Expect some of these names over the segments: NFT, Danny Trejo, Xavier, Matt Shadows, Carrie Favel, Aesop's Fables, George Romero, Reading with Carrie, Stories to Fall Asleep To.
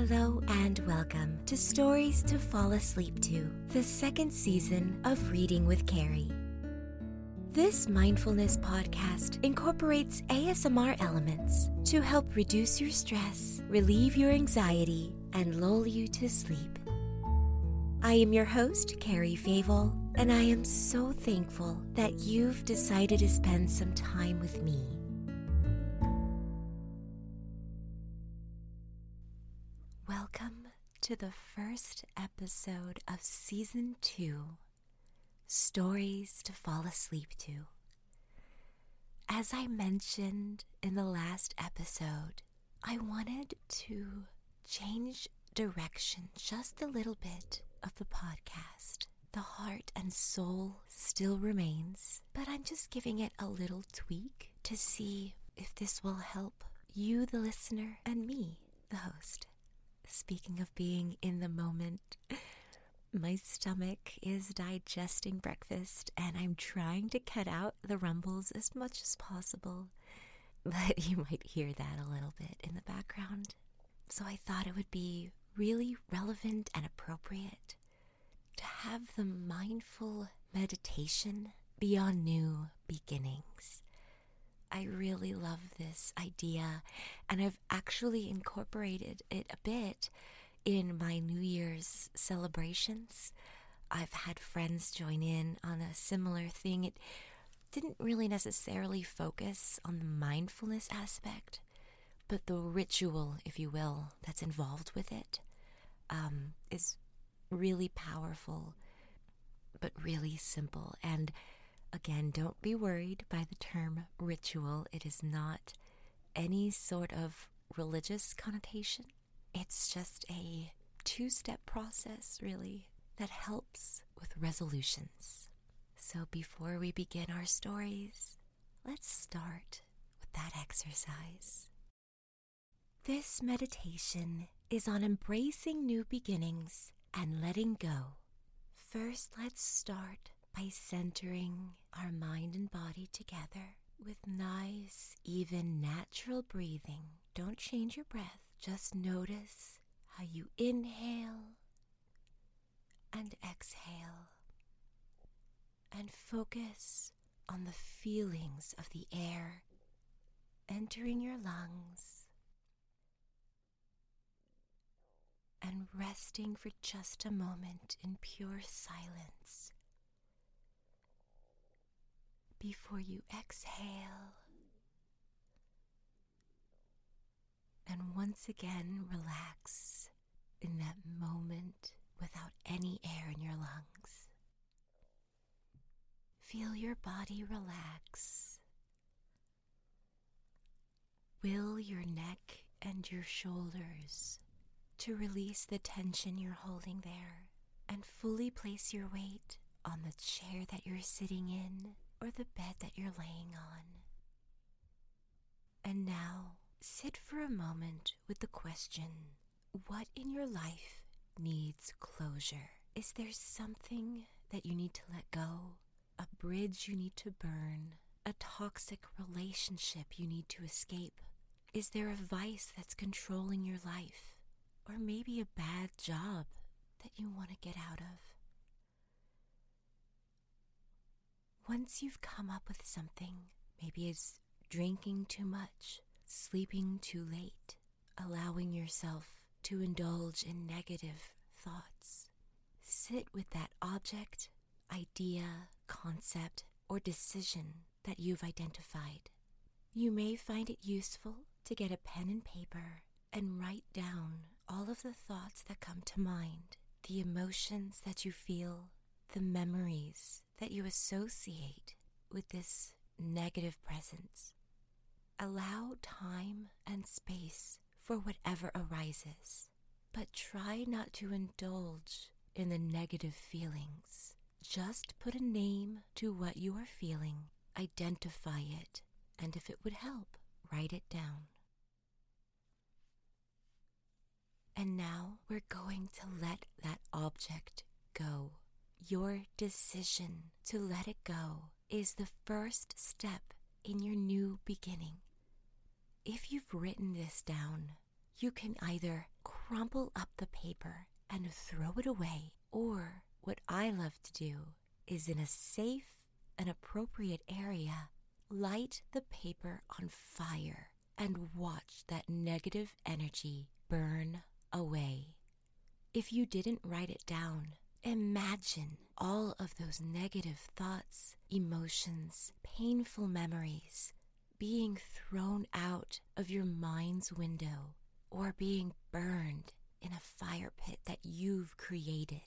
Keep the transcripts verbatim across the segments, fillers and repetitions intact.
Hello and welcome to Stories to Fall Asleep To, the second season of Reading with Carrie. This mindfulness podcast incorporates A S M R elements to help reduce your stress, relieve your anxiety, and lull you to sleep. I am your host, Carrie Favel, and I am so thankful that you've decided to spend some time with me. Welcome to the first episode of Season two, Stories to Fall Asleep To. As I mentioned in the last episode, I wanted to change direction just a little bit of the podcast. The heart and soul still remains, but I'm just giving it a little tweak to see if this will help you, the listener, and me, the host. Speaking of being in the moment, my stomach is digesting breakfast and I'm trying to cut out the rumbles as much as possible, but you might hear that a little bit in the background. So I thought it would be really relevant and appropriate to have the mindful meditation be on new beginnings. I really love this idea, and I've actually incorporated it a bit in my New Year's celebrations. I've had friends join in on a similar thing. It didn't really necessarily focus on the mindfulness aspect, but the ritual, if you will, that's involved with it, um, is really powerful, but really simple. And again, don't be worried by the term ritual. It is not any sort of religious connotation. It's just a two-step process, really, that helps with resolutions. So before we begin our stories, let's start with that exercise. This meditation is on embracing new beginnings and letting go. First, let's start by centering our mind and body together with nice, even, natural breathing. Don't change your breath. Just notice how you inhale and exhale, and focus on the feelings of the air entering your lungs and resting for just a moment in pure silence before you exhale, and once again relax in that moment without any air in your lungs. Feel your body relax. Will your neck and your shoulders to release the tension you're holding there, and fully place your weight on the chair that you're sitting in, or the bed that you're laying on. And now, sit for a moment with the question, what in your life needs closure? Is there something that you need to let go? A bridge you need to burn? A toxic relationship you need to escape? Is there a vice that's controlling your life? Or maybe a bad job that you want to get out of? Once you've come up with something, maybe it's drinking too much, sleeping too late, allowing yourself to indulge in negative thoughts, sit with that object, idea, concept, or decision that you've identified. You may find it useful to get a pen and paper and write down all of the thoughts that come to mind, the emotions that you feel, the memories that you associate with this negative presence. Allow time and space for whatever arises, but try not to indulge in the negative feelings. Just put a name to what you are feeling, identify it, and if it would help, write it down. And now we're going to let that object go. Your decision to let it go is the first step in your new beginning. If you've written this down, you can either crumple up the paper and throw it away. Or what I love to do is, in a safe and appropriate area, light the paper on fire and watch that negative energy burn away. If you didn't write it down, imagine all of those negative thoughts, emotions, painful memories being thrown out of your mind's window or being burned in a fire pit that you've created.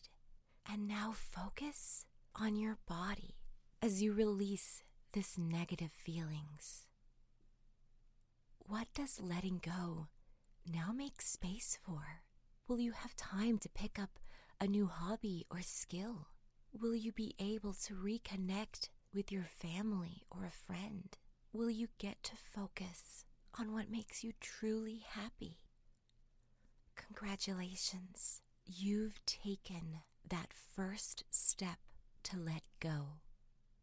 And now focus on your body as you release this negative feelings. What does letting go now make space for? Will you have time to pick up a new hobby or skill? Will you be able to reconnect with your family or a friend? Will you get to focus on what makes you truly happy? Congratulations, you've taken that first step to let go.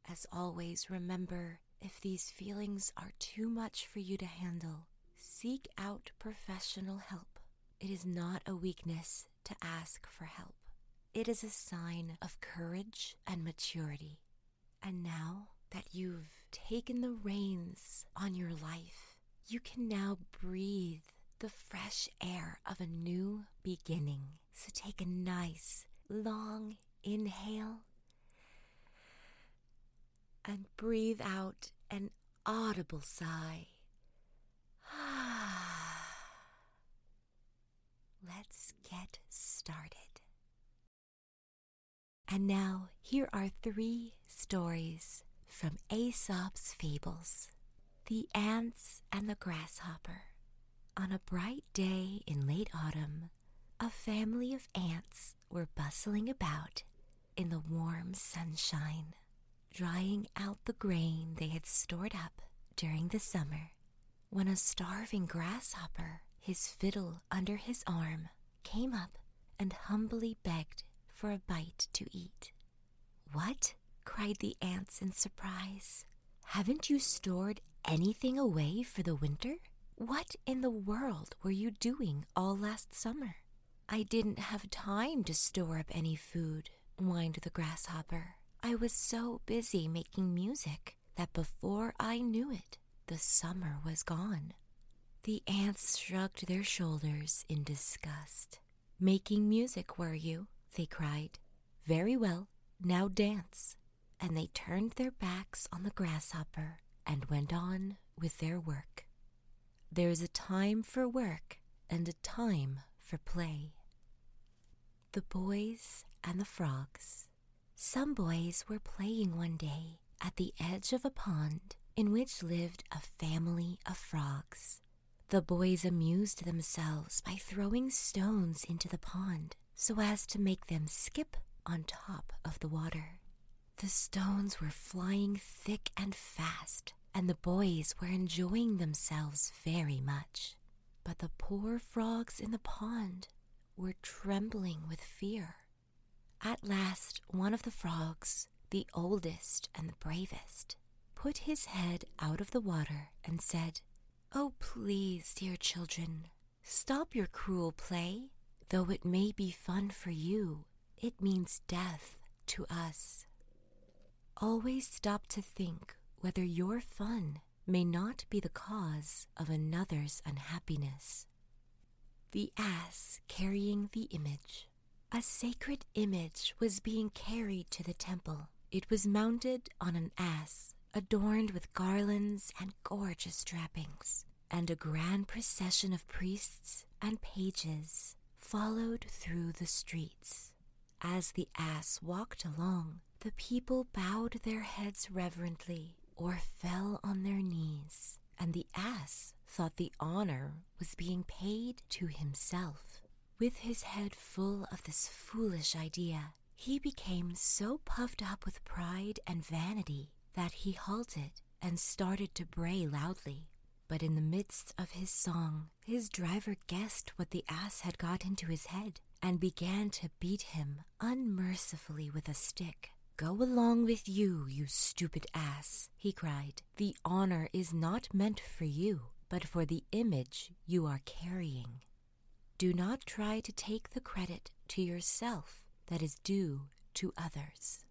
As always, remember, if these feelings are too much for you to handle, seek out professional help. It is not a weakness to ask for help. It is a sign of courage and maturity. And now that you've taken the reins on your life, you can now breathe the fresh air of a new beginning. So take a nice, long inhale and breathe out an audible sigh. Let's get started. And now, here are three stories from Aesop's Fables. The Ants and the Grasshopper. On a bright day in late autumn, a family of ants were bustling about in the warm sunshine, drying out the grain they had stored up during the summer, when a starving grasshopper, his fiddle under his arm, came up and humbly begged for a bite to eat. "What?" cried the ants in surprise. "Haven't you stored anything away for the winter? What in the world were you doing all last summer?" "I didn't have time to store up any food," whined the grasshopper. "I was so busy making music that before I knew it, the summer was gone." The ants shrugged their shoulders in disgust. "Making music, were you?" they cried. "Very well, now dance." And they turned their backs on the grasshopper and went on with their work. There is a time for work and a time for play. The Boys and the Frogs. Some boys were playing one day at the edge of a pond in which lived a family of frogs. The boys amused themselves by throwing stones into the pond so as to make them skip on top of the water. The stones were flying thick and fast, and the boys were enjoying themselves very much. But the poor frogs in the pond were trembling with fear. At last, one of the frogs, the oldest and the bravest, put his head out of the water and said, "Oh, please, dear children, stop your cruel play. Though it may be fun for you, it means death to us. Always stop to think whether your fun may not be the cause of another's unhappiness." The Ass Carrying the Image. A sacred image was being carried to the temple. It was mounted on an ass, adorned with garlands and gorgeous trappings, and a grand procession of priests and pages followed through the streets. As the ass walked along, the people bowed their heads reverently or fell on their knees, and the ass thought the honor was being paid to himself. With his head full of this foolish idea, he became so puffed up with pride and vanity that he halted and started to bray loudly. But in the midst of his song, his driver guessed what the ass had got into his head and began to beat him unmercifully with a stick. "Go along with you, you stupid ass," he cried. "The honor is not meant for you, but for the image you are carrying." Do not try to take the credit to yourself that is due to others.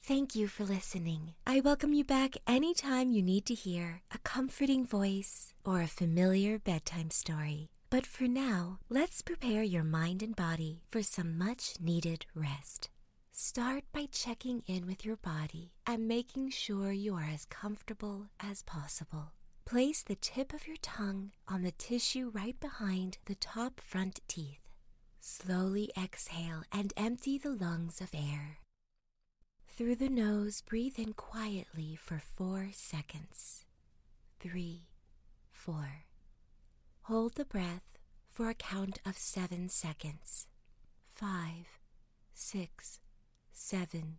Thank you for listening. I welcome you back anytime you need to hear a comforting voice or a familiar bedtime story. But for now, let's prepare your mind and body for some much-needed rest. Start by checking in with your body and making sure you are as comfortable as possible. Place the tip of your tongue on the tissue right behind the top front teeth. Slowly exhale and empty the lungs of air. Through the nose, breathe in quietly for four seconds. Three, four. Hold the breath for a count of seven seconds. Five, six, seven.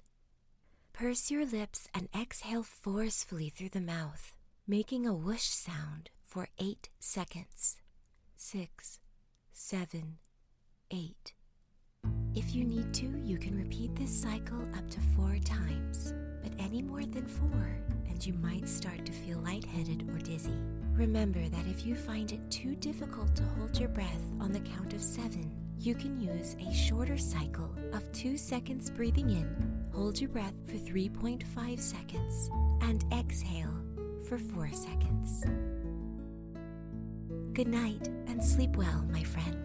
Purse your lips and exhale forcefully through the mouth, making a whoosh sound for eight seconds. Six, seven, eight. If you need to, you can repeat this cycle up to four times, but any more than four, and you might start to feel lightheaded or dizzy. Remember that if you find it too difficult to hold your breath on the count of seven, you can use a shorter cycle of two seconds breathing in, hold your breath for three point five seconds, and exhale for four seconds. Good night, and sleep well, my friend.